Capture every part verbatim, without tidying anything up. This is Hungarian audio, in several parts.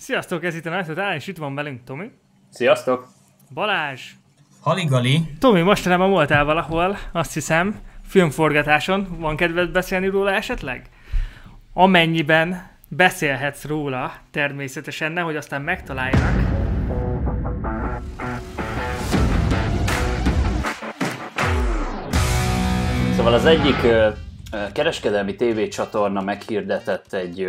Sziasztok, ez itt a Nagytotál, és itt van velünk Tomi. Sziasztok! Balázs! Haligali! Tomi, mostanában voltál valahol, azt hiszem, filmforgatáson. Van kedved beszélni róla esetleg? Amennyiben beszélhetsz róla, természetesen, nehogy aztán megtaláljanak. Szóval az egyik kereskedelmi tévécsatorna meghirdetett egy,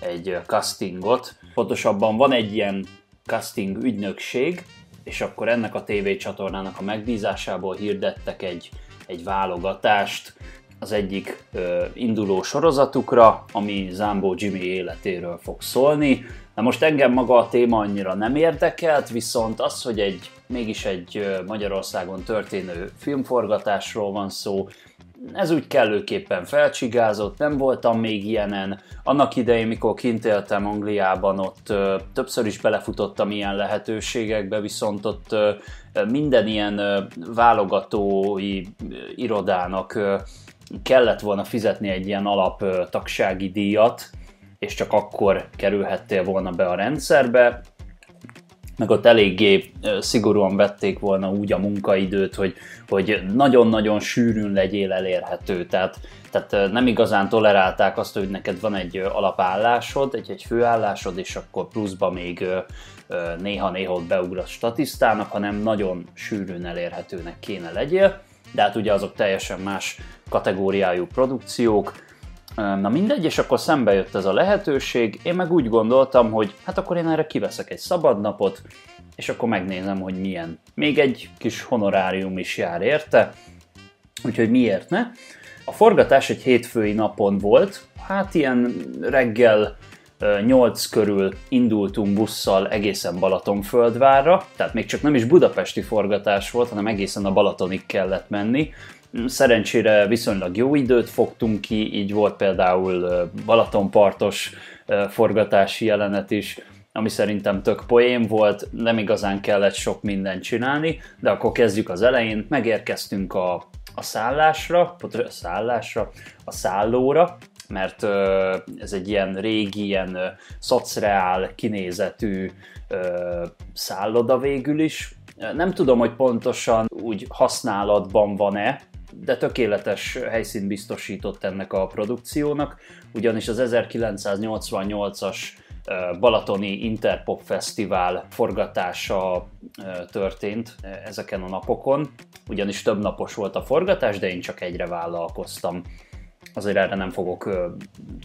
egy castingot. Pontosabban van egy ilyen casting ügynökség, és akkor ennek a tévécsatornának a megbízásából hirdettek egy, egy válogatást az egyik ö, induló sorozatukra, ami Zámbó Jimmy életéről fog szólni. Na most engem maga a téma annyira nem érdekelt, viszont az, hogy egy, mégis egy Magyarországon történő filmforgatásról van szó, ez úgy kellőképpen felcsigázott, nem voltam még ilyenen. Annak idején, mikor kint éltem Angliában, ott ö, többször is belefutottam ilyen lehetőségekbe, viszont ott ö, minden ilyen ö, válogatói ö, irodának ö, kellett volna fizetni egy ilyen alap ö, tagsági díjat, és csak akkor kerülhettél volna be a rendszerbe. Meg ott eléggé szigorúan vették volna úgy a munkaidőt, hogy, hogy nagyon-nagyon sűrűn legyél elérhető. Tehát, tehát nem igazán tolerálták azt, hogy neked van egy alapállásod, egy, egy főállásod, és akkor pluszba még néha-néha ott beugrasz statisztának, hanem nagyon sűrűn elérhetőnek kéne legyél. De hát ugye azok teljesen más kategóriájú produkciók. Na mindegy, és akkor szembe jött ez a lehetőség, én meg úgy gondoltam, hogy hát akkor én erre kiveszek egy szabadnapot, és akkor megnézem, hogy milyen. Még egy kis honorárium is jár érte, úgyhogy miért ne? A forgatás egy hétfői napon volt, hát ilyen reggel nyolc körül indultunk busszal egészen Balatonfüldvárra, tehát még csak nem is budapesti forgatás volt, hanem egészen a Balatonig kellett menni. Szerencsére viszonylag jó időt fogtunk ki, így volt például Balatonpartos forgatási jelenet is, ami szerintem tök poén volt, nem igazán kellett sok mindent csinálni, de akkor kezdjük az elején, megérkeztünk a, a szállásra, a szállásra, a szállóra, mert ez egy ilyen régi, ilyen szocreál kinézetű szálloda végül is. Nem tudom, hogy pontosan úgy használatban van-e, de tökéletes helyszínt biztosított ennek a produkciónak, ugyanis az ezerkilencszáznyolcvannyolcas Balatoni Interpop fesztivál forgatása történt ezeken a napokon, ugyanis több napos volt a forgatás, de én csak egyre vállalkoztam. Azért erre nem fogok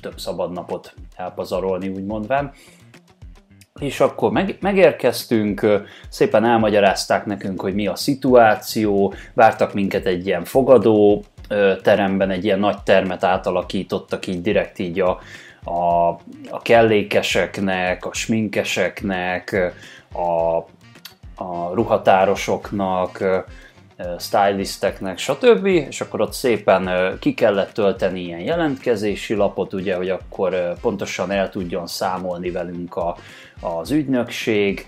több szabad napot elpazarolni, úgy mondván. És akkor meg, megérkeztünk, szépen elmagyarázták nekünk, hogy mi a szituáció, vártak minket egy ilyen fogadó teremben, egy ilyen nagy termet átalakítottak így direkt így a, a, a kellékeseknek, a sminkeseknek, a, a ruhatárosoknak, stylisteknek, stb. És akkor ott szépen ki kellett tölteni ilyen jelentkezési lapot, ugye, hogy akkor pontosan el tudjon számolni velünk a, az ügynökség,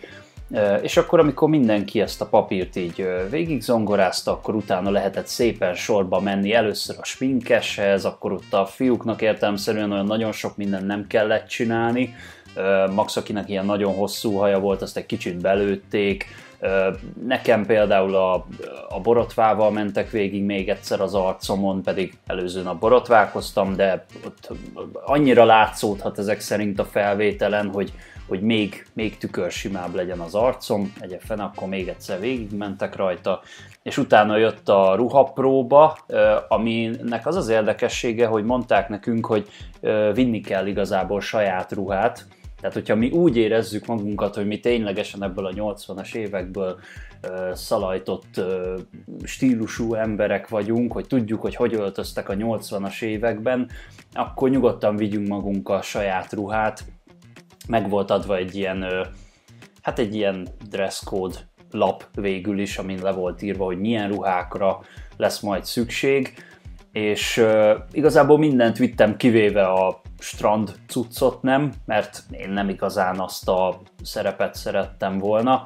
és akkor amikor mindenki ezt a papírt így végigzongorázta, akkor utána lehetett szépen sorba menni először a sminkeshez, akkor ott a fiúknak értelemszerűen olyan nagyon sok mindent nem kellett csinálni, max akinek ilyen nagyon hosszú haja volt, azt egy kicsit belőtték. Nekem például a, a borotvával mentek végig még egyszer az arcomon, pedig előző nap borotválkoztam, de ott annyira látszódhat ezek szerint a felvételen, hogy, hogy még, még tükörsimább legyen az arcom. Egyébként akkor még egyszer végigmentek rajta, és utána jött a ruhapróba, aminek az az érdekessége, hogy mondták nekünk, hogy vinni kell igazából saját ruhát. Tehát, hogyha mi úgy érezzük magunkat, hogy mi ténylegesen ebből a nyolcvanas évekből ö, szalajtott ö, stílusú emberek vagyunk, hogy tudjuk, hogy hogy öltöztek a nyolcvanas években, akkor nyugodtan vigyünk magunkkal saját ruhát. Meg volt adva egy ilyen, ö, hát egy ilyen dresscode lap végül is, amin le volt írva, hogy milyen ruhákra lesz majd szükség. És euh, igazából mindent vittem, kivéve a strand cuccot nem, mert én nem igazán azt a szerepet szerettem volna.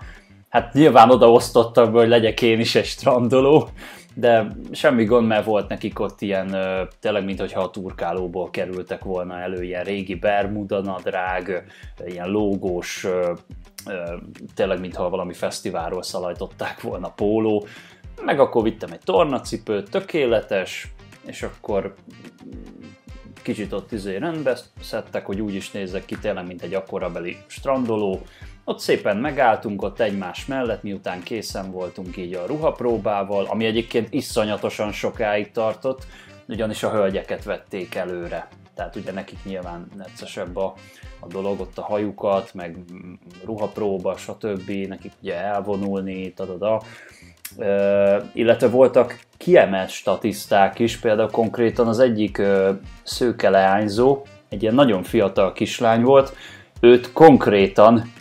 Hát nyilván odaosztottak, hogy legyek én is egy strandoló, de semmi gond, mert volt nekik ott ilyen, tényleg mintha a turkálóból kerültek volna elő, ilyen régi bermuda nadrág, ilyen lógós, tényleg mintha valami fesztiválról szalajtották volna póló, meg akkor vittem egy tornacipőt, tökéletes, és akkor kicsit ott izé rendbe szedtek, hogy úgy is nézzek ki, tényleg mint egy akkorabeli strandoló. Ott szépen megálltunk ott egymás mellett, miután készen voltunk így a ruhapróbával, ami egyébként iszonyatosan sokáig tartott, ugyanis a hölgyeket vették előre. Tehát ugye nekik nyilván neccesebb a, a dolog, ott a hajukat, meg ruhapróba, stb. Nekik ugye elvonulni, tadada. Uh, illetve voltak kiemelt statiszták is, például konkrétan az egyik uh, szőke leányzó, egy ilyen nagyon fiatal kislány volt, őt konkrétan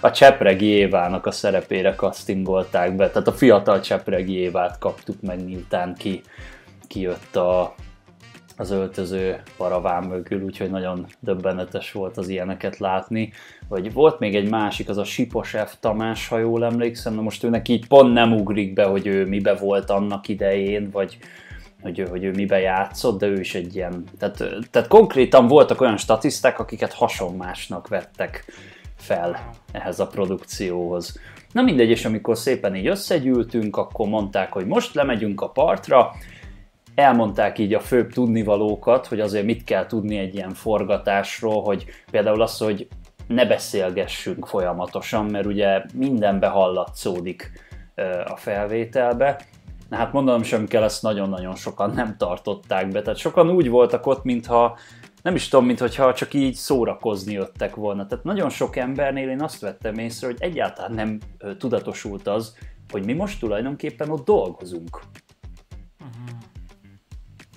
a Csepregi Évának a szerepére castingolták be, tehát a fiatal Csepregi Évát kaptuk meg, miután ki, kijött a, az öltöző paraván mögül, úgyhogy nagyon döbbenetes volt az ilyeneket látni. Vagy volt még egy másik, az a Sipos F. Tamás, ha jól emlékszem, na most őnek így pont nem ugrik be, hogy ő mibe volt annak idején, vagy hogy ő, hogy ő mibe játszott, de ő is egy ilyen... Tehát, tehát konkrétan voltak olyan statiszták, akiket hasonmásnak vettek fel ehhez a produkcióhoz. Na mindegy, és amikor szépen így összegyűltünk, akkor mondták, hogy most lemegyünk a partra, elmondták így a főbb tudnivalókat, hogy azért mit kell tudni egy ilyen forgatásról, hogy például az, hogy ne beszélgessünk folyamatosan, mert ugye mindenbe hallatszódik a felvételbe. Na hát mondanom sem kell, ezt nagyon-nagyon sokan nem tartották be. Tehát sokan úgy voltak ott, mintha, nem is tudom, mintha csak így szórakozni jöttek volna. Tehát nagyon sok embernél én azt vettem észre, hogy egyáltalán nem tudatosult az, hogy mi most tulajdonképpen ott dolgozunk. Uh-huh.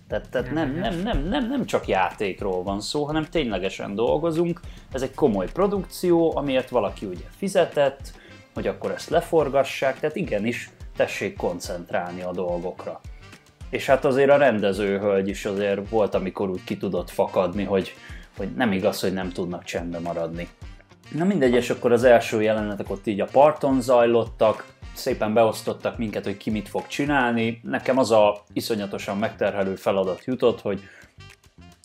Tehát, tehát nem, nem, nem, nem, nem csak játékról van szó, hanem ténylegesen dolgozunk. Ez egy komoly produkció, amiért valaki ugye fizetett, hogy akkor ezt leforgassák, tehát igenis tessék koncentrálni a dolgokra. És hát azért a rendezőhölgy is azért volt, amikor úgy ki tudott fakadni, hogy, hogy nem igaz, hogy nem tudnak csendben maradni. Na mindegy, és akkor az első jelenetek ott így a parton zajlottak, szépen beosztottak minket, hogy ki mit fog csinálni. Nekem az a iszonyatosan megterhelő feladat jutott, hogy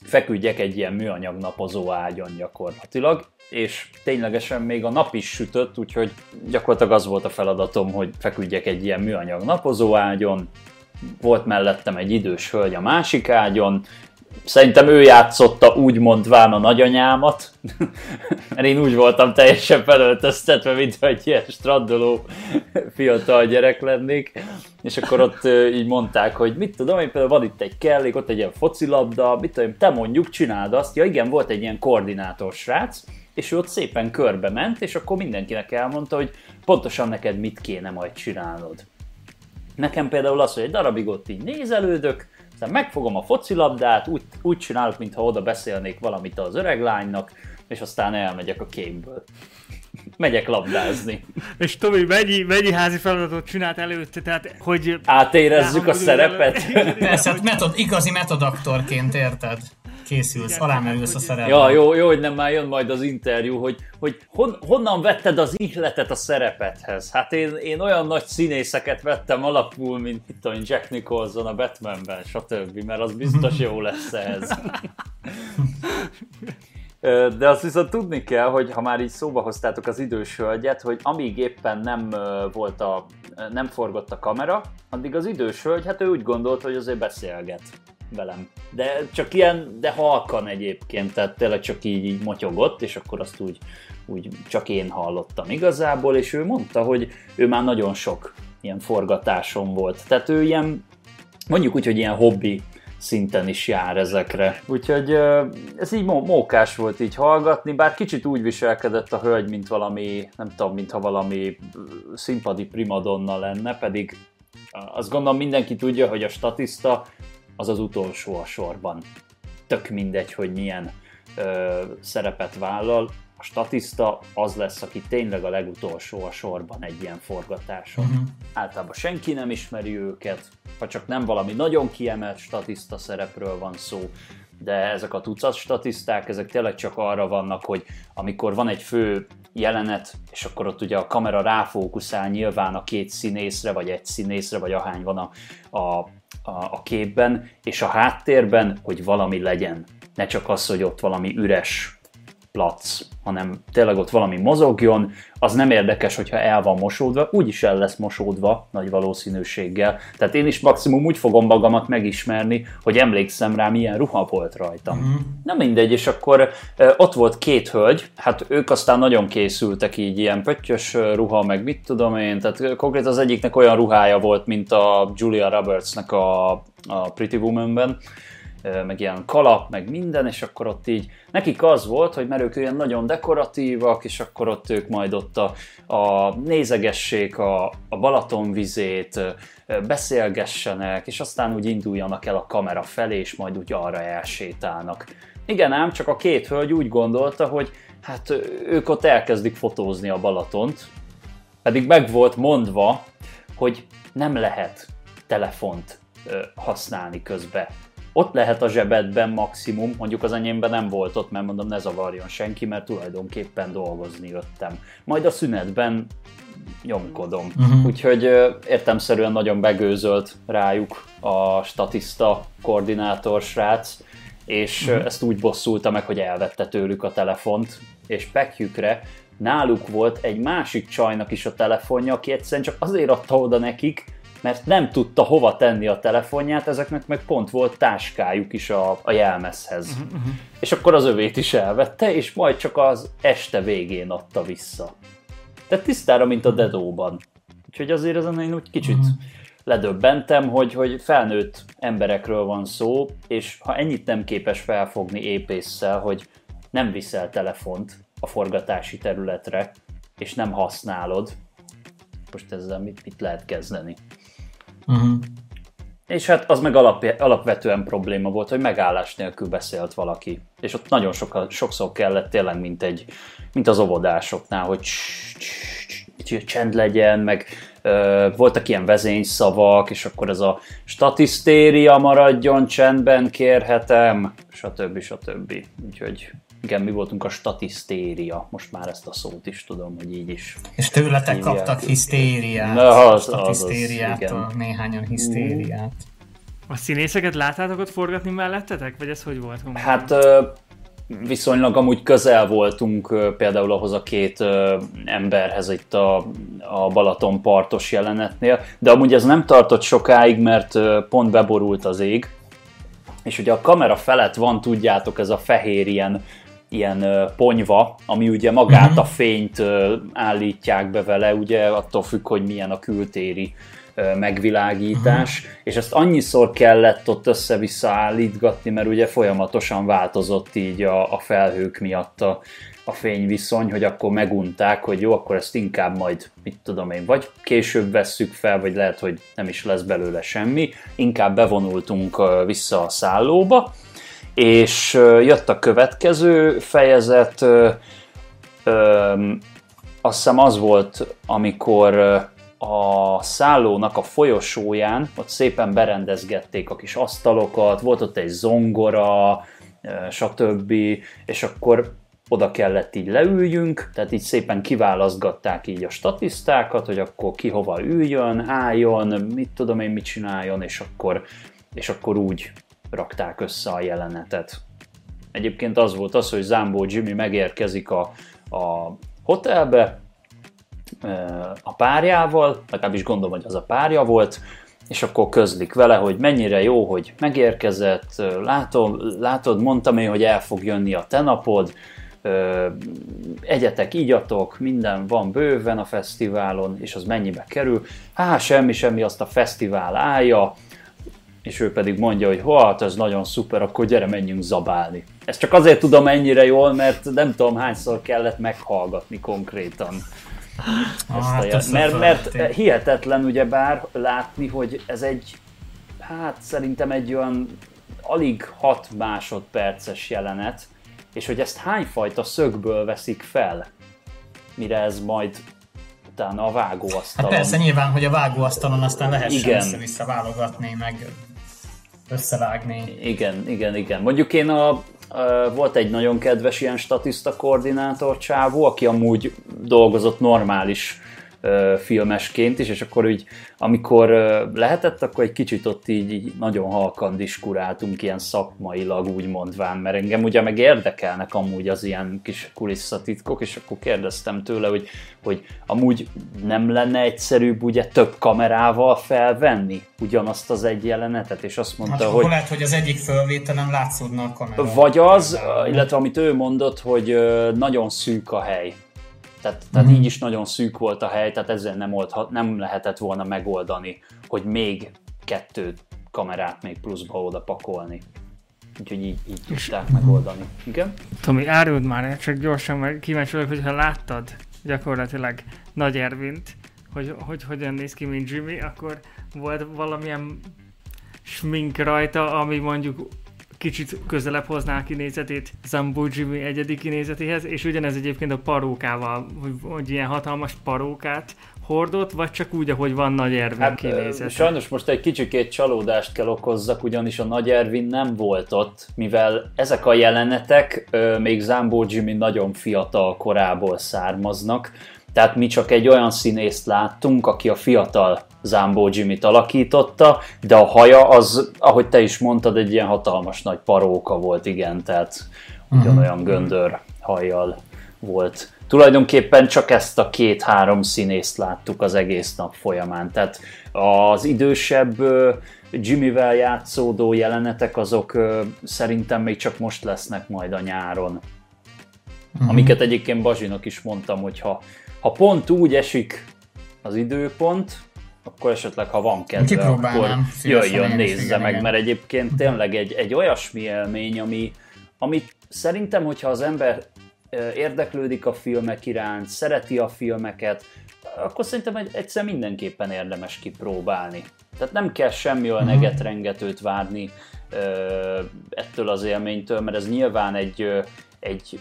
feküdjek egy ilyen műanyag napozó ágyon gyakorlatilag, és ténylegesen még a nap is sütött, úgyhogy gyakorlatilag az volt a feladatom, hogy feküdjek egy ilyen műanyag napozó ágyon. Volt mellettem egy idős hölgy a másik ágyon, szerintem ő játszotta úgymondván a nagyanyámat, mert én úgy voltam teljesen felöltöztetve, mintha egy ilyen straddoló fiatal gyerek lennék, és akkor ott így mondták, hogy mit tudom, én például van itt egy kellék, ott egy ilyen focilabda, mit tudom, te mondjuk, csináld azt. Ja igen, volt egy ilyen koordinátor srác, és ő ott szépen körbe ment, és akkor mindenkinek elmondta, hogy pontosan neked mit kéne majd csinálnod. Nekem például az, hogy egy darabig ott így nézelődök, aztán megfogom a focilabdát, úgy, úgy csinálok, mintha oda beszélnék valamit az öreg lánynak, és aztán elmegyek a képből. Megyek labdázni. És Tomi, mennyi, mennyi házi feladatot csinált előtte, tehát hogy... átérezzük a szerepet? Persze, hát metod, igazi metodaktorként, érted? Készülsz, alámerülsz a szerepet. Ja, jó, jó, hogy nem, már jön majd az interjú, hogy, hogy hon, honnan vetted az ihletet a szerepethez? Hát én, én olyan nagy színészeket vettem alapul, mint itt a Jack Nicholson a Batmanben, stb., mert az biztos jó lesz ehhez. De azt viszont tudni kell, hogy ha már így szóba hoztátok az idős hölgyet, hogy amíg éppen nem volt a, nem forgott a kamera, addig az idős hölgy, hát ő úgy gondolta, hogy azért beszélget velem. De csak ilyen, de halkan egyébként, tehát tényleg csak így, így motyogott, és akkor azt úgy, úgy csak én hallottam igazából, és ő mondta, hogy ő már nagyon sok ilyen forgatáson volt. Tehát ő ilyen, mondjuk úgy, hogy ilyen hobbi szinten is jár ezekre. Úgyhogy ez így mókás volt így hallgatni, bár kicsit úgy viselkedett a hölgy, mint valami, nem tudom, mintha valami színpadi primadonna lenne, pedig azt gondolom mindenki tudja, hogy a statiszta az az utolsó a sorban. Tök mindegy, hogy milyen ö, szerepet vállal, a statiszta az lesz, aki tényleg a legutolsó a sorban egy ilyen forgatáson. Uh-huh. Általában senki nem ismeri őket, ha csak nem valami nagyon kiemelt statiszta szerepről van szó, de ezek a tucat statiszták, ezek tényleg csak arra vannak, hogy amikor van egy fő jelenet, és akkor ott ugye a kamera ráfókuszál nyilván a két színészre, vagy egy színészre, vagy ahány van a, a, a képben, és a háttérben, hogy valami legyen. Ne csak az, hogy ott valami üres plac, hanem tényleg ott valami mozogjon, az nem érdekes, hogyha el van mosódva, úgyis el lesz mosódva nagy valószínűséggel. Tehát én is maximum úgy fogom magamat megismerni, hogy emlékszem rá, milyen ruha volt rajtam. Mm. Na mindegy, és akkor ott volt két hölgy, hát ők aztán nagyon készültek így, ilyen pöttyös ruha, meg mit tudom én, tehát konkrétan az egyiknek olyan ruhája volt, mint a Julia Robertsnek a, a Pretty Womanben, meg ilyen kalap, meg minden, és akkor ott így nekik az volt, hogy mert ők ilyen nagyon dekoratívak, és akkor ott ők majd ott a, a nézegessék a, a Balatonvizét, beszélgessenek, és aztán úgy induljanak el a kamera felé, és majd úgy arra elsétálnak. Igen ám, csak a két hölgy úgy gondolta, hogy hát ők ott elkezdik fotózni a Balatont, pedig meg volt mondva, hogy nem lehet telefont használni közben. Ott lehet a zsebedben maximum, mondjuk az enyémben nem volt ott, mert mondom, ne zavarjon senki, mert tulajdonképpen dolgozni jöttem. Majd a szünetben nyomkodom. Uh-huh. Úgyhogy értelemszerűen nagyon begőzölt rájuk a statiszta koordinátor srác, és uh-huh. ezt úgy bosszulta meg, hogy elvette tőlük a telefont, és pekjükre náluk volt egy másik csajnak is a telefonja, aki egyszerűen csak azért adta oda nekik, mert nem tudta hova tenni a telefonját, ezeknek meg pont volt táskájuk is a, a jelmezhez. Uh-huh. És akkor az övét is elvette, és majd csak az este végén adta vissza. Tehát tisztára, mint a Dedóban. Úgyhogy azért ezen én úgy kicsit uh-huh. ledöbbentem, hogy, hogy felnőtt emberekről van szó, és ha ennyit nem képes felfogni épésszel, hogy nem viszel telefont a forgatási területre, és nem használod, most ezzel mit, mit lehet kezdeni? Uh-huh. És hát az meg alap, alapvetően probléma volt, hogy megállás nélkül beszélt valaki. És ott nagyon soka, sokszor kellett tényleg, mint, egy, mint az óvodásoknál, hogy csend legyen, meg ö, voltak ilyen vezényszavak, és akkor ez a statisztéria maradjon csendben, kérhetem, stb. Stb. Úgyhogy... igen, mi voltunk a statisztéria. Most már ezt a szót is tudom, hogy így is. És tőletek hívják. Kaptak hisztériát. Na, az, statisztériától, az, az, néhányan hisztériát. A színészeket láttátok ott forgatni mellettetek? Vagy ez hogy volt? Hát viszonylag amúgy közel voltunk például ahhoz a két emberhez itt a, a Balaton partos jelenetnél, de amúgy ez nem tartott sokáig, mert pont beborult az ég. És ugye a kamera felett van, tudjátok, ez a fehér ilyen ilyen ponyva, ami ugye magát a fényt állítják be vele, ugye attól függ, hogy milyen a kültéri megvilágítás, és ezt annyiszor kellett ott össze-vissza állítgatni, mert ugye folyamatosan változott így a, a felhők miatt a, a fényviszony, hogy akkor megunták, hogy jó, akkor ezt inkább majd, mit tudom én, vagy később vesszük fel, vagy lehet, hogy nem is lesz belőle semmi, inkább bevonultunk vissza a szállóba, és jött a következő fejezet, ö, ö, azt hiszem az volt, amikor a szállónak a folyosóján ott szépen berendezgették a kis asztalokat, volt ott egy zongora, stb. És akkor oda kellett így leüljünk, tehát így szépen kiválasztgatták így a statisztákat, hogy akkor ki hova üljön, álljon, mit tudom én, mit csináljon, és akkor, és akkor úgy rakták össze a jelenetet. Egyébként az volt az, hogy Zámbó Jimmy megérkezik a, a hotelbe a párjával, legalábbis gondolom, hogy az a párja volt, és akkor közlik vele, hogy mennyire jó, hogy megérkezett, látod, látod mondtam én, hogy el fog jönni a te napod, egyetek, igyatok, minden van bőven a fesztiválon, és az mennyibe kerül? Há, semmi-semmi, azt a fesztivál állja, és ő pedig mondja, hogy hát ez nagyon szuper, akkor gyere, menjünk zabálni. Ezt csak azért tudom ennyire jól, mert nem tudom hányszor kellett meghallgatni konkrétan. Ah, jel... mert, mert hihetetlen ugyebár látni, hogy ez egy, hát szerintem egy olyan alig hat másodperces jelenet, és hogy ezt hányfajta szögből veszik fel, mire ez majd utána a vágóasztalon. Hát persze nyilván, hogy a vágóasztalon aztán lehessen vissza válogatni, meg összevágni. Igen, igen, igen. Mondjuk én a volt egy nagyon kedves ilyen statiszta koordinátor csávó, aki amúgy dolgozott normális ö, filmesként is, és akkor úgy, amikor ö, lehetett, akkor egy kicsit ott így, így nagyon halkan diskuráltunk ilyen szakmailag, úgy mondván, mert engem ugye meg érdekelnek amúgy az ilyen kis kulisszatitkok, és akkor kérdeztem tőle, hogy, hogy amúgy nem lenne egyszerűbb ugye több kamerával felvenni ugyanazt az egy jelenetet, és azt mondta, hát, hogy... Hát lehet, hogy az egyik fölvételen látszódna a kamera. Vagy az, illetve amit ő mondott, hogy nagyon szűk a hely. Tehát, tehát így is nagyon szűk volt a hely, tehát ezzel nem, oldhat, nem lehetett volna megoldani, hogy még kettő kamerát még pluszba oda pakolni. Úgyhogy így, így tudták megoldani. Igen? Tomi, áruld már, csak gyorsan, mert kíváncsi vagyok, hogyha láttad gyakorlatilag Nagy Ervint, hogy, hogy hogyan néz ki, mint Jimmy, akkor volt valamilyen smink rajta, ami mondjuk kicsit közelebb hozná a kinézetét Zámbó Jimmy egyedi kinézetéhez, és ugyanez egyébként a parókával, hogy ilyen hatalmas parókát hordott, vagy csak úgy, ahogy van Nagy Ervin hát, kinézete? Sajnos most egy kicsikét csalódást kell okozzak, ugyanis a Nagy Ervin nem volt ott, mivel ezek a jelenetek még Zámbó Jimmy nagyon fiatal korából származnak, tehát mi csak egy olyan színészt láttunk, aki a fiatal Zámbó Jimmy-t alakította, de a haja az, ahogy te is mondtad, egy ilyen hatalmas nagy paróka volt, igen, tehát ugyanolyan göndör hajjal volt. Tulajdonképpen csak ezt a két-három színészt láttuk az egész nap folyamán, tehát az idősebb Jimmyvel játszódó jelenetek azok szerintem még csak most lesznek majd a nyáron. Mm-hmm. Amiket egyébként Bazsinak is mondtam, hogy ha, ha pont úgy esik az időpont, akkor esetleg, ha van kedve, akkor jöjjön, nézze meg, mert egyébként tényleg egy, egy olyasmi élmény, ami, amit szerintem, hogyha az ember érdeklődik a filmek iránt, szereti a filmeket, akkor szerintem egyszer mindenképpen érdemes kipróbálni. Tehát nem kell semmi olyan egetrengetőt várni ettől az élménytől, mert ez nyilván egy, egy,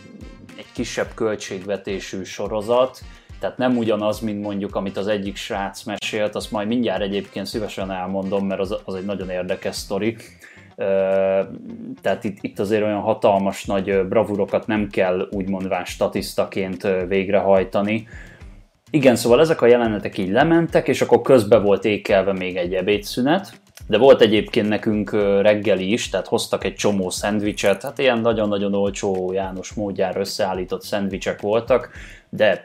egy kisebb költségvetésű sorozat, tehát nem ugyanaz, mint mondjuk, amit az egyik srác mesélt, azt majd mindjárt egyébként szívesen elmondom, mert az, az egy nagyon érdekes sztori. Tehát itt, itt azért olyan hatalmas nagy bravúrokat nem kell úgymondván statisztaként végrehajtani. Igen, szóval ezek a jelenetek így lementek, és akkor közben volt ékelve még egy ebédszünet, de volt egyébként nekünk reggeli is, tehát hoztak egy csomó szendvicset, hát ilyen nagyon-nagyon olcsó János módjára összeállított szendvicsek voltak, de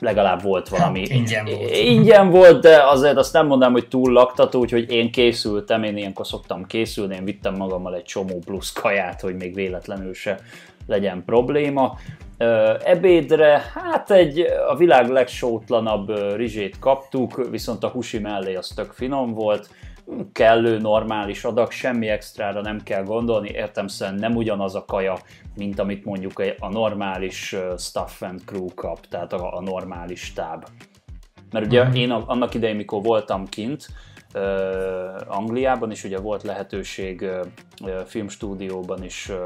legalább volt valami. Ingyen volt. Ingyen volt, de azért azt nem mondanám, hogy túl laktató, úgyhogy én készültem, én ilyenkor szoktam készülni, én vittem magammal egy csomó plusz kaját, hogy még véletlenül se legyen probléma. Ebédre hát egy a világ legsótlanabb rizsét kaptuk, viszont a husi mellé az tök finom volt, kellő, normális adag, semmi extrára nem kell gondolni, értelemszerűen nem ugyanaz a kaja, mint amit mondjuk a normális staff and crew kap, tehát a, a normális stáb. Mert ugye én annak idején, mikor voltam kint uh, Angliában, és ugye volt lehetőség uh, filmstúdióban is uh,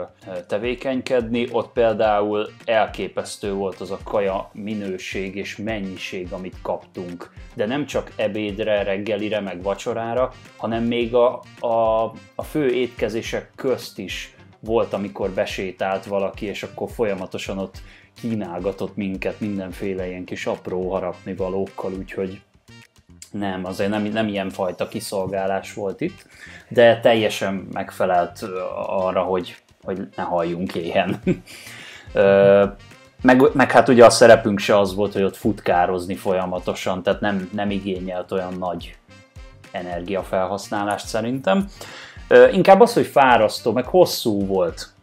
tevékenykedni, ott például elképesztő volt az a kaja minőség és mennyiség, amit kaptunk. De nem csak ebédre, reggelire, meg vacsorára, hanem még a, a, a fő étkezések közt is volt, amikor besétált valaki, és akkor folyamatosan ott kínálgatott minket mindenféle ilyen kis apró harapnivalókkal, úgyhogy nem, azért nem, nem ilyen fajta kiszolgálás volt itt, de teljesen megfelelt arra, hogy, hogy ne halljunk éhen. meg, meg hát ugye a szerepünk se az volt, hogy ott futkározni folyamatosan, tehát nem, nem igényelt olyan nagy energiafelhasználást szerintem. Inkább az, hogy fárasztó, meg hosszú volt.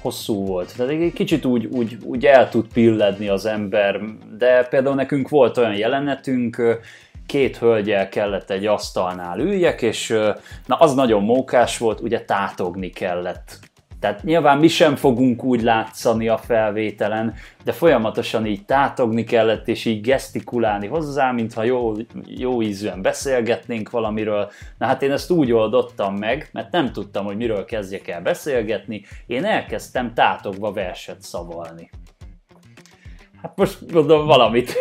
Hosszú volt. Tehát egy kicsit úgy, úgy, úgy el tud pilledni az ember, de például nekünk volt olyan jelenetünk, két hölgyel kellett egy asztalnál üljek, és na, az nagyon mókás volt, ugye tátogni kellett. Tehát nyilván mi sem fogunk úgy látszani a felvételen, de folyamatosan így tátogni kellett, és így gesztikulálni hozzá, mintha jó, jó ízűen beszélgetnénk valamiről. Na hát én ezt úgy oldottam meg, mert nem tudtam, hogy miről kezdjek el beszélgetni, én elkezdtem tátogva verset szavalni. Hát most gondolom valamit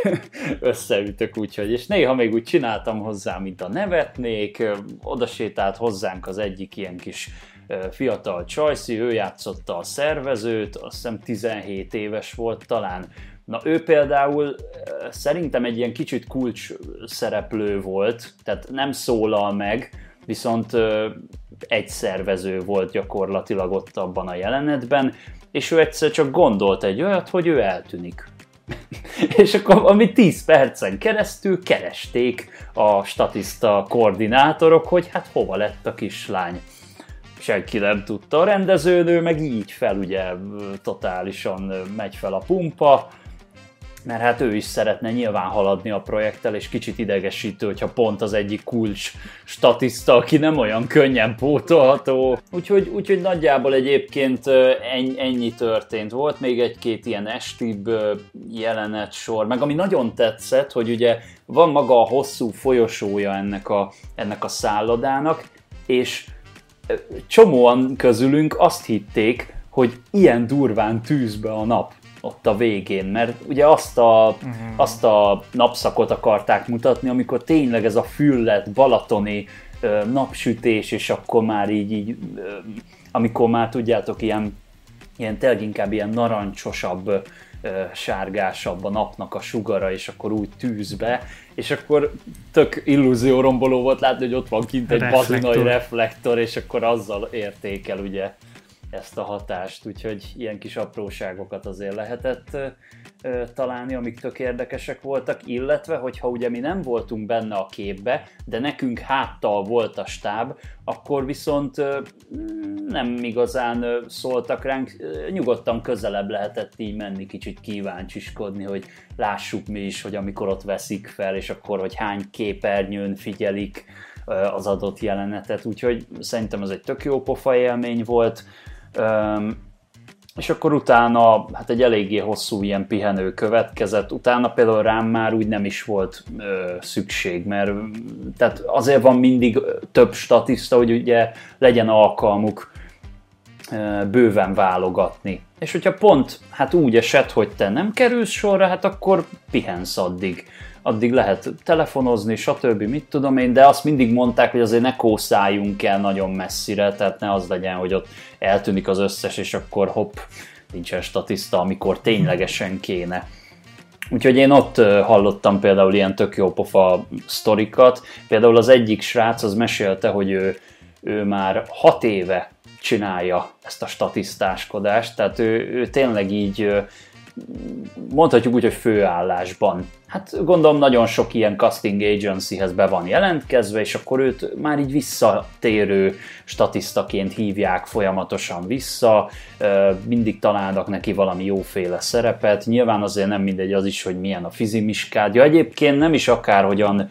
összeütök úgyhogy. És néha még úgy csináltam hozzá, mint a nevetnék, oda sétált hozzánk az egyik ilyen kis fiatal csajszi, ő játszotta a szervezőt, azt hiszem tizenhét éves volt talán. Na ő például szerintem egy ilyen kicsit kulcs szereplő volt, tehát nem szólal meg, viszont egy szervező volt gyakorlatilag ott abban a jelenetben, és ő egyszer csak gondolt egy olyat, hogy ő eltűnik. És akkor ami tíz percen keresztül keresték a statiszta koordinátorok, hogy hát hova lett a kislány. Senki nem tudta, a rendezőnő meg így fel, ugye totálisan megy fel a pumpa, mert hát ő is szeretne nyilván haladni a projekttel, és kicsit idegesítő, hogyha pont az egyik kulcs statiszta, aki nem olyan könnyen pótolható. Úgyhogy, úgyhogy nagyjából egyébként ennyi történt. Volt még egy-két ilyen estibb jelenet sor, meg ami nagyon tetszett, hogy ugye van maga a hosszú folyosója ennek a, ennek a szállodának, és csomóan közülünk azt hitték, hogy ilyen durván tűz be a nap ott a végén, mert ugye azt a, uh-huh. azt a napszakot akarták mutatni, amikor tényleg ez a füllet, balatoni ö, napsütés, és akkor már így, így ö, amikor már tudjátok, ilyen, ilyen tényleg inkább ilyen narancsosabb, ö, sárgásabb a napnak a sugara, és akkor úgy tűzbe, és akkor tök illúzióromboló volt látni, hogy ott van kint egy bazinai reflektor, és akkor azzal értékel ugye ezt a hatást, úgyhogy ilyen kis apróságokat azért lehetett ö, ö, találni, amik tök érdekesek voltak, illetve, hogyha ugye mi nem voltunk benne a képbe, de nekünk háttal volt a stáb, akkor viszont ö, nem igazán ö, szóltak ránk, ö, nyugodtan közelebb lehetett így menni, kicsit kíváncsiskodni, hogy lássuk mi is, hogy amikor ott veszik fel, és akkor, hogy hány képernyőn figyelik ö, az adott jelenetet, úgyhogy szerintem ez egy tök jó pofa élmény volt. Um, és akkor utána hát egy eléggé hosszú ilyen pihenő következett, utána például rám már úgy nem is volt ö, szükség, mert tehát azért van mindig több statiszta, hogy ugye legyen alkalmuk ö, bőven válogatni. És hogyha pont hát úgy esett, hogy te nem kerülsz sorra, hát akkor pihensz addig. Addig lehet telefonozni, stb. Mit tudom én, de azt mindig mondták, hogy azért ne kószáljunk el nagyon messzire, tehát ne az legyen, hogy ott eltűnik az összes, és akkor hopp, nincsen statiszta, amikor ténylegesen kéne. Úgyhogy én ott hallottam például ilyen tök jó pofa sztorikat. Például az egyik srác az mesélte, hogy ő, ő már hat éve csinálja ezt a statisztáskodást, tehát ő, ő tényleg így mondhatjuk úgy, hogy főállásban. Hát gondolom nagyon sok ilyen casting agencyhez be van jelentkezve, és akkor őt már így visszatérő statisztaként hívják folyamatosan vissza, mindig találnak neki valami jóféle szerepet, nyilván azért nem mindegy az is, hogy milyen a fizimiskája. Egyébként nem is akárhogyan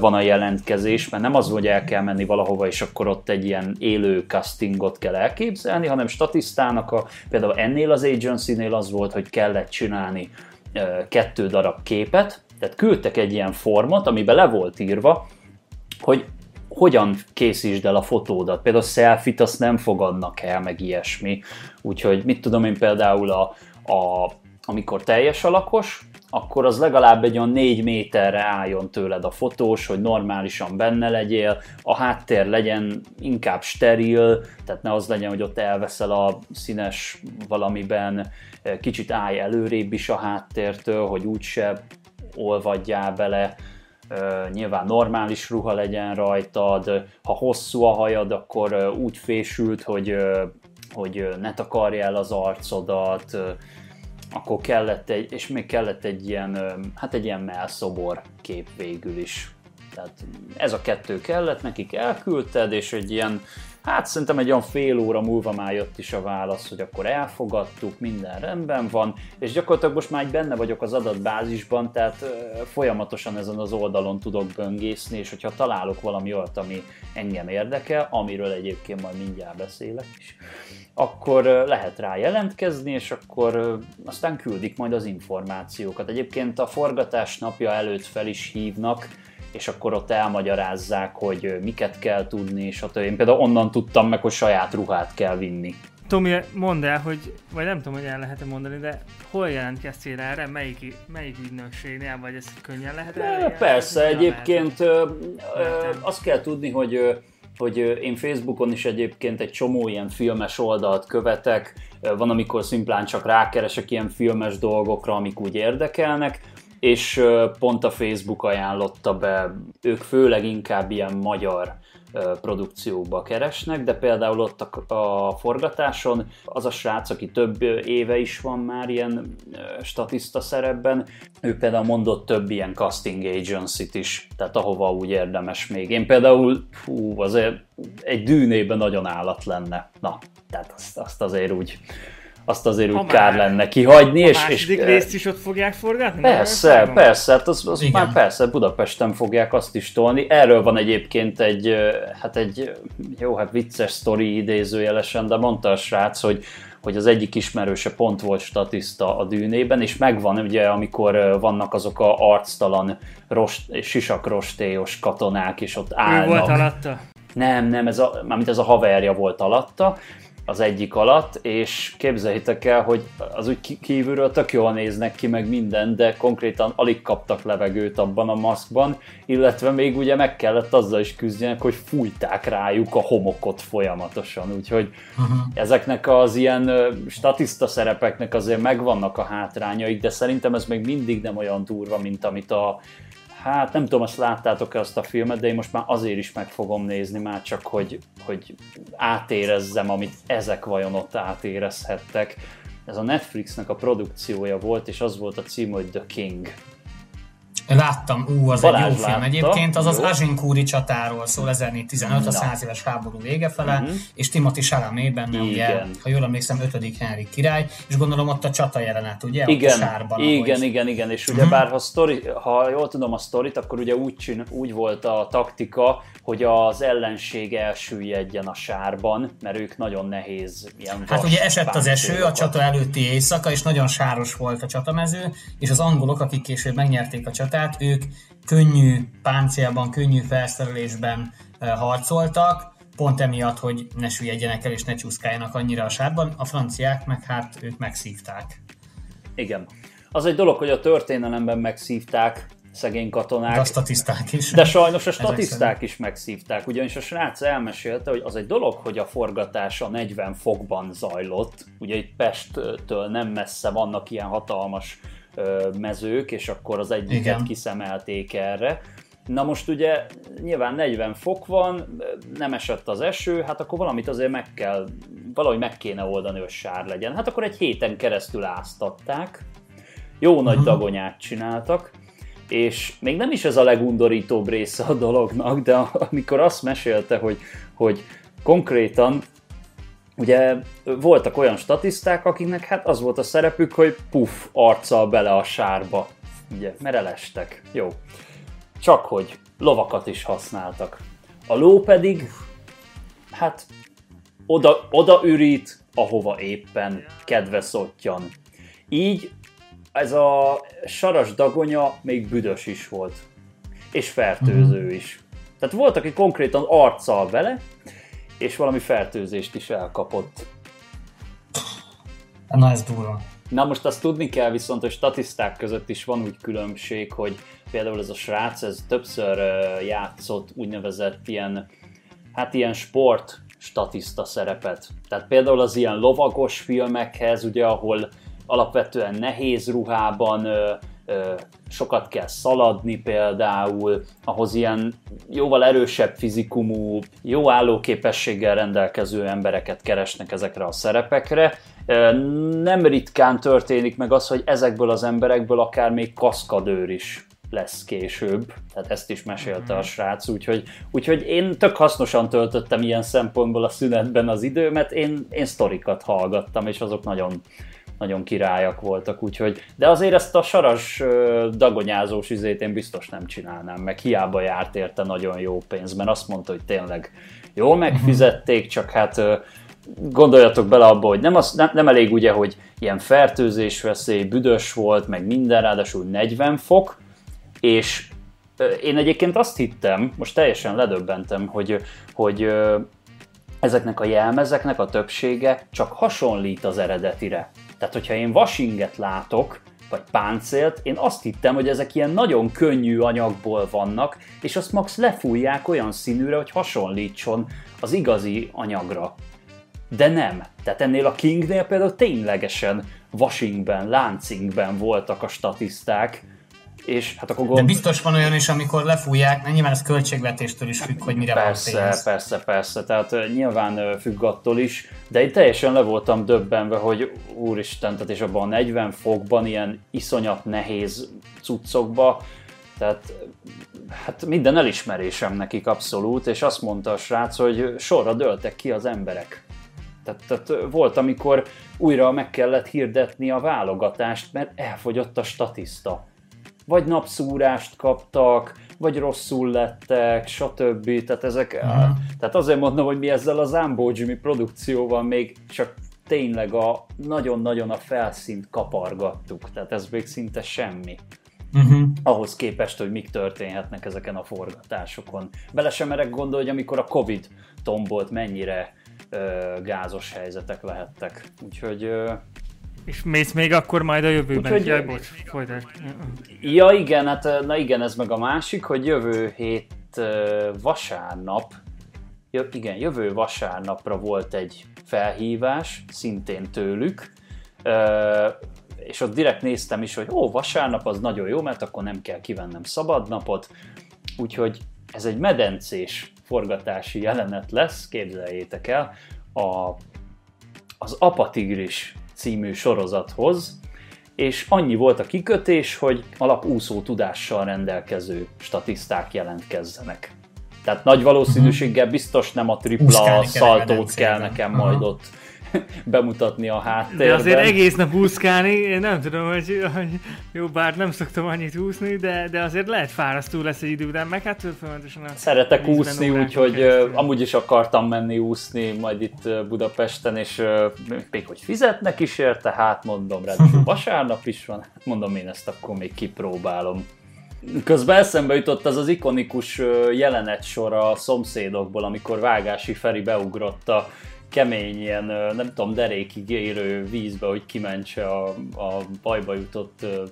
van a jelentkezés, mert nem az, hogy el kell menni valahova, és akkor ott egy ilyen élő castingot kell elképzelni, hanem statisztának a, például ennél az agencynél az volt, hogy kellett csinálni kettő darab képet, tehát küldtek egy ilyen formot, amiben le volt írva, hogy hogyan készítsd el a fotódat, például a selfie-t azt nem fogadnak el, meg ilyesmi, úgyhogy mit tudom én például a, a, amikor teljes alakos, akkor az legalább egy olyan négy méterre álljon tőled a fotós, hogy normálisan benne legyél, a háttér legyen inkább steril, tehát ne az legyen, hogy ott elveszel a színes valamiben, kicsit állj előrébb is a háttértől, hogy úgyse olvadjál bele, nyilván normális ruha legyen rajtad, ha hosszú a hajad, akkor úgy fésült, hogy, hogy ne takarj el az arcodat, akkor kellett egy, és még kellett egy ilyen, hát egy ilyen mellszobor kép végül is. Tehát ez a kettő kellett, nekik elküldted, és egy ilyen, hát szerintem egy olyan fél óra múlva már jött is a válasz, hogy akkor elfogadtuk, minden rendben van, és gyakorlatilag most már benne vagyok az adatbázisban, tehát folyamatosan ezen az oldalon tudok böngészni, és hogyha találok valami olyat, ami engem érdekel, amiről egyébként majd mindjárt beszélek is, akkor lehet rá jelentkezni, és akkor aztán küldik majd az információkat. Egyébként a forgatás napja előtt fel is hívnak, és akkor ott elmagyarázzák, hogy miket kell tudni, és stb. Én például onnan tudtam meg, hogy saját ruhát kell vinni. Tomi, mondd el, hogy, vagy nem tudom, hogy el lehet-e mondani, de hol jelentkeztél erre, melyik, melyik ügynökségnél, vagy ezt könnyen lehet elérni? Persze, egyébként ö, ö, azt kell tudni, hogy ö, hogy én Facebookon is egyébként egy csomó ilyen filmes oldalt követek, van, amikor szimplán csak rákeresek ilyen filmes dolgokra, amik úgy érdekelnek, és pont a Facebook ajánlotta be, ők főleg inkább ilyen magyar produkcióba keresnek, de például ott a forgatáson az a srác, aki több éve is van már ilyen statiszta szerepben, ő például mondott több ilyen casting agency-t is, tehát ahova úgy érdemes még. Én például, hú, azért egy dűnében nagyon állat lenne. Na, tehát azt, azt azért úgy... azt azért ha úgy kár már lenne kihagyni. A és, második és, részt is ott fogják forgatni? Persze, persze, hát az, az már persze, Budapesten fogják azt is tolni. Erről van egyébként egy, hát egy jó, hát vicces sztori idézőjelesen, de mondta a srác, hogy, hogy az egyik ismerőse pont volt statiszta a Dűnében, és megvan ugye, amikor vannak azok a arctalan rost, sisakrostélyos katonák, és ott állnak. Ő volt alatta? Nem, nem, ez a, mármint ez a haverja volt alatta, az egyik alatt, és képzeljétek el, hogy az úgy kívülről tök jól néznek ki meg minden, de konkrétan alig kaptak levegőt abban a maszkban, illetve még ugye meg kellett azzal is küzdjenek, hogy fújták rájuk a homokot folyamatosan, úgyhogy uh-huh. ezeknek az ilyen statiszta szerepeknek azért megvannak a hátrányaik, de szerintem ez még mindig nem olyan durva, mint amit a... Hát nem tudom, azt láttátok-e azt a filmet, de én most már azért is meg fogom nézni, már csak hogy, hogy átérezzem, amit ezek vajon ott átérezhettek. Ez a Netflixnek a produkciója volt, és az volt a cím, hogy The King. Láttam, ú, az Balázs egy jó látta. Film egyébként, az jó. Az Azincourt-i csatáról szól, ezernégyszáz tizenöt, a száz éves háború vége fele, uh-huh. és Timothy Chalamet benne, ugye, ha jól emlékszem, ötödik Henrik király, és gondolom ott a csata jelenet, ugye, igen. Ott a sárban. Igen, igen, igen, igen, és uh-huh. ugyebár ha, sztori, ha jól tudom a sztorit, akkor ugye úgy, csin, úgy volt a taktika, hogy az ellenség elsüllyedjen a sárban, mert ők nagyon nehéz ilyen. Hát ugye esett az eső a csata előtti éjszaka, és nagyon sáros volt a csatamező, és az angolok, akik később megnyerték a csatát, tehát ők könnyű páncélban, könnyű felszerelésben harcoltak, pont emiatt, hogy ne süllyedjenek el és ne csúszkáljanak annyira a sárban. A franciák meg hát ők megszívták. Igen. Az egy dolog, hogy a történelemben megszívták szegény katonák. De a statiszták is. De sajnos a statiszták is megszívták, ugyanis a srác elmesélte, hogy az egy dolog, hogy a forgatása negyven fokban zajlott, ugye itt Pesttől nem messze vannak ilyen hatalmas mezők, és akkor az egyiket igen. kiszemelték erre. Na most ugye nyilván negyven fok van, nem esett az eső, hát akkor valamit azért meg kell, valahogy meg kéne oldani, hogy sár legyen. Hát akkor egy héten keresztül áztatták, jó nagy dagonyát csináltak, és még nem is ez a legundorítóbb része a dolognak, de amikor azt mesélte, hogy, hogy konkrétan ugye voltak olyan statiszták, akiknek hát az volt a szerepük, hogy puff, arccal bele a sárba. Ugye, mert elestek. Jó. Csak hogy lovakat is használtak. A ló pedig, hát oda, oda ürít, ahova éppen kedveszottyan. Így ez a saras dagonya még büdös is volt. És fertőző is. Tehát volt, aki konkrétan arccal bele, és valami fertőzést is elkapott. Na ez durva. Na most azt tudni kell viszont, hogy statiszták között is van úgy különbség, hogy például ez a srác, ez többször játszott úgynevezett ilyen, hát ilyen sport statiszta szerepet. Tehát például az ilyen lovagos filmekhez, ugye, ahol alapvetően nehéz ruhában sokat kell szaladni például, ahhoz ilyen jóval erősebb fizikumú, jó állóképességgel rendelkező embereket keresnek ezekre a szerepekre. Nem ritkán történik meg az, hogy ezekből az emberekből akár még kaszkadőr is lesz később, tehát ezt is mesélte a srác, úgyhogy, úgyhogy én tök hasznosan töltöttem ilyen szempontból a szünetben az időmet, én, én sztorikat hallgattam, és azok nagyon nagyon királyak voltak, úgyhogy... De azért ezt a saras dagonyázós izét én biztos nem csinálnám, meg hiába járt érte nagyon jó pénz, mert azt mondta, hogy tényleg jól megfizették, csak hát gondoljatok bele abba, hogy nem, az, nem, nem elég ugye, hogy ilyen fertőzésveszély, büdös volt, meg minden, ráadásul negyven fok, és én egyébként azt hittem, most teljesen ledöbbentem, hogy, hogy Ezeknek a jelmezeknek a többsége csak hasonlít az eredetire. Tehát, hogyha én vasinget látok, vagy páncélt, én azt hittem, hogy ezek ilyen nagyon könnyű anyagból vannak, és azt max lefújják olyan színűre, hogy hasonlítson az igazi anyagra. De nem. Tehát ennél a Kingnél például ténylegesen vasingben, láncingben voltak a statiszták, és hát akkor gond... De biztos van olyan is, amikor lefújják, mert nyilván ez költségvetéstől is függ, hogy mire persze, van pénz. Persze, persze, tehát nyilván függ attól is, de én teljesen le voltam döbbenve, hogy úristen, tehát és abban a negyven fokban ilyen iszonyat nehéz cuccokba, tehát hát minden elismerésem nekik abszolút, és azt mondta a srác, hogy sorra dőltek ki az emberek. Tehát, tehát volt, amikor újra meg kellett hirdetni a válogatást, mert elfogyott a statiszta. Vagy napszúrást kaptak, vagy rosszul lettek, stb. Tehát, ezek, uh-huh. tehát azért mondom, hogy mi ezzel a Zámbó Jimmy produkcióval még csak tényleg a nagyon-nagyon a felszínt kapargattuk. Tehát ez még szinte semmi. Uh-huh. Ahhoz képest, hogy mik történhetnek ezeken a forgatásokon. Bele sem merek gondolni, hogy amikor a Covid tombolt, mennyire ö, gázos helyzetek lehettek. Úgyhogy... Ö, És mész még akkor majd a jövőben. Úgyhogy, Jaj, bocs, folytasd. Ja igen, hát na igen, ez meg a másik, hogy jövő hét vasárnap, igen, jövő vasárnapra volt egy felhívás, szintén tőlük, és ott direkt néztem is, hogy ó, vasárnap az nagyon jó, mert akkor nem kell kivennem szabadnapot, úgyhogy ez egy medencés forgatási jelenet lesz, képzeljétek el, a, az Apatigris című sorozathoz, és annyi volt a kikötés, hogy alapúszó tudással rendelkező statiszták jelentkezzenek. Tehát nagy valószínűséggel biztos nem a tripla szaltót kell nekem uh-huh. majd ott bemutatni a háttérben. De azért egész nap úszkálni, én nem tudom, hogy, hogy jó, bár nem szoktam annyit úszni, de, de azért lehet fárasztó lesz egy idő után, meg hát folyamatosan a szeretek úszni, úgyhogy amúgy is akartam menni úszni majd itt Budapesten, és még hogy fizetnek is érte, hát mondom, ráadásul vasárnap is van, mondom én ezt akkor még kipróbálom. Közben eszembe jutott az az ikonikus jelenetsor a Szomszédokból, amikor Vágási Feri beugrott a kemény ilyen, nem tudom, derékig érő vízbe, hogy kimentse a, a bajba jutott ö, ö,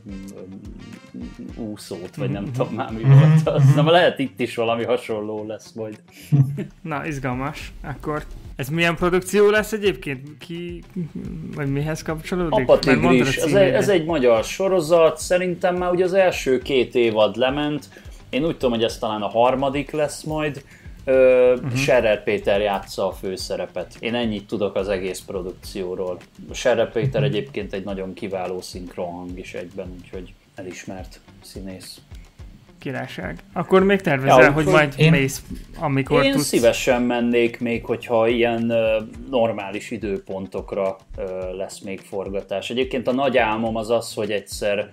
úszót, vagy nem tudom már mi volt az. Na, lehet itt is valami hasonló lesz majd. Na, izgalmas. Akkor ez milyen produkció lesz egyébként? Ki, vagy mihez kapcsolódik? Apatigris. Ez, ez egy magyar sorozat. Szerintem már ugye az első két évad lement. Én úgy tudom, hogy ez talán a harmadik lesz majd. Uh-huh. Scherer Péter játsza a főszerepet. Én ennyit tudok az egész produkcióról. Scherer Péter egyébként egy nagyon kiváló szinkronhang is egyben, úgyhogy elismert színész. Királyság. Akkor még tervezel, ja, hogy majd én, mész, amikor én tudsz? Én szívesen mennék még, hogyha ilyen normális időpontokra lesz még forgatás. Egyébként a nagy álmom az az, hogy egyszer,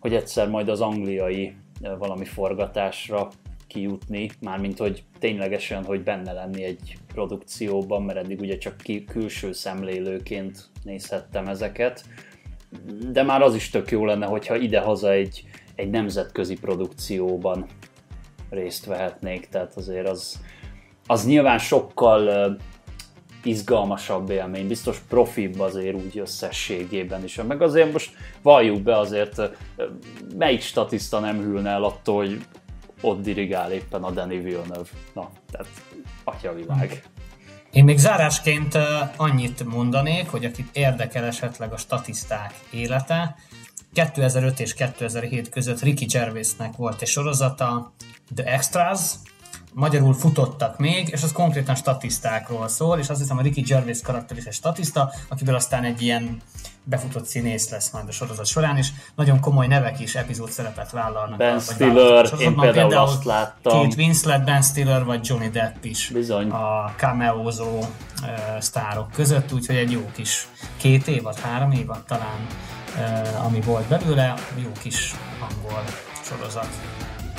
hogy egyszer majd az angliai valami forgatásra kijutni, mármint hogy ténylegesen, hogy benne lenni egy produkcióban, mert eddig ugye csak ki, külső szemlélőként nézhettem ezeket, de már az is tök jó lenne, hogyha idehaza egy, egy nemzetközi produkcióban részt vehetnék, tehát azért az, az nyilván sokkal izgalmasabb élmény, biztos profibb azért úgy összességében is. Meg azért most valljuk be azért, melyik statiszta nem hűlne el attól, hogy ott dirigál éppen a Denis Villeneuve. Na, tehát atyavilág. Én még zárásként annyit mondanék, hogy akit érdekel esetleg a statiszták élete, kétezer-öt és kétezer-hét között Ricky Gervaisnek volt egy sorozata, The Extras, magyarul Futottak még, és az konkrétan statisztákról szól, és azt hiszem a Ricky Gervais karakter is egy statiszta, akiből aztán egy ilyen befutott színész lesz majd a sorozat során, és nagyon komoly nevek is epizód szerepet vállalnak. Ben Stiller, én például, például azt láttam. Kate Winslet, Ben Stiller vagy Johnny Depp is bizony a cameózó uh, sztárok között, úgyhogy egy jó kis két évad, három évad talán, uh, ami volt belőle, jó kis angol sorozat.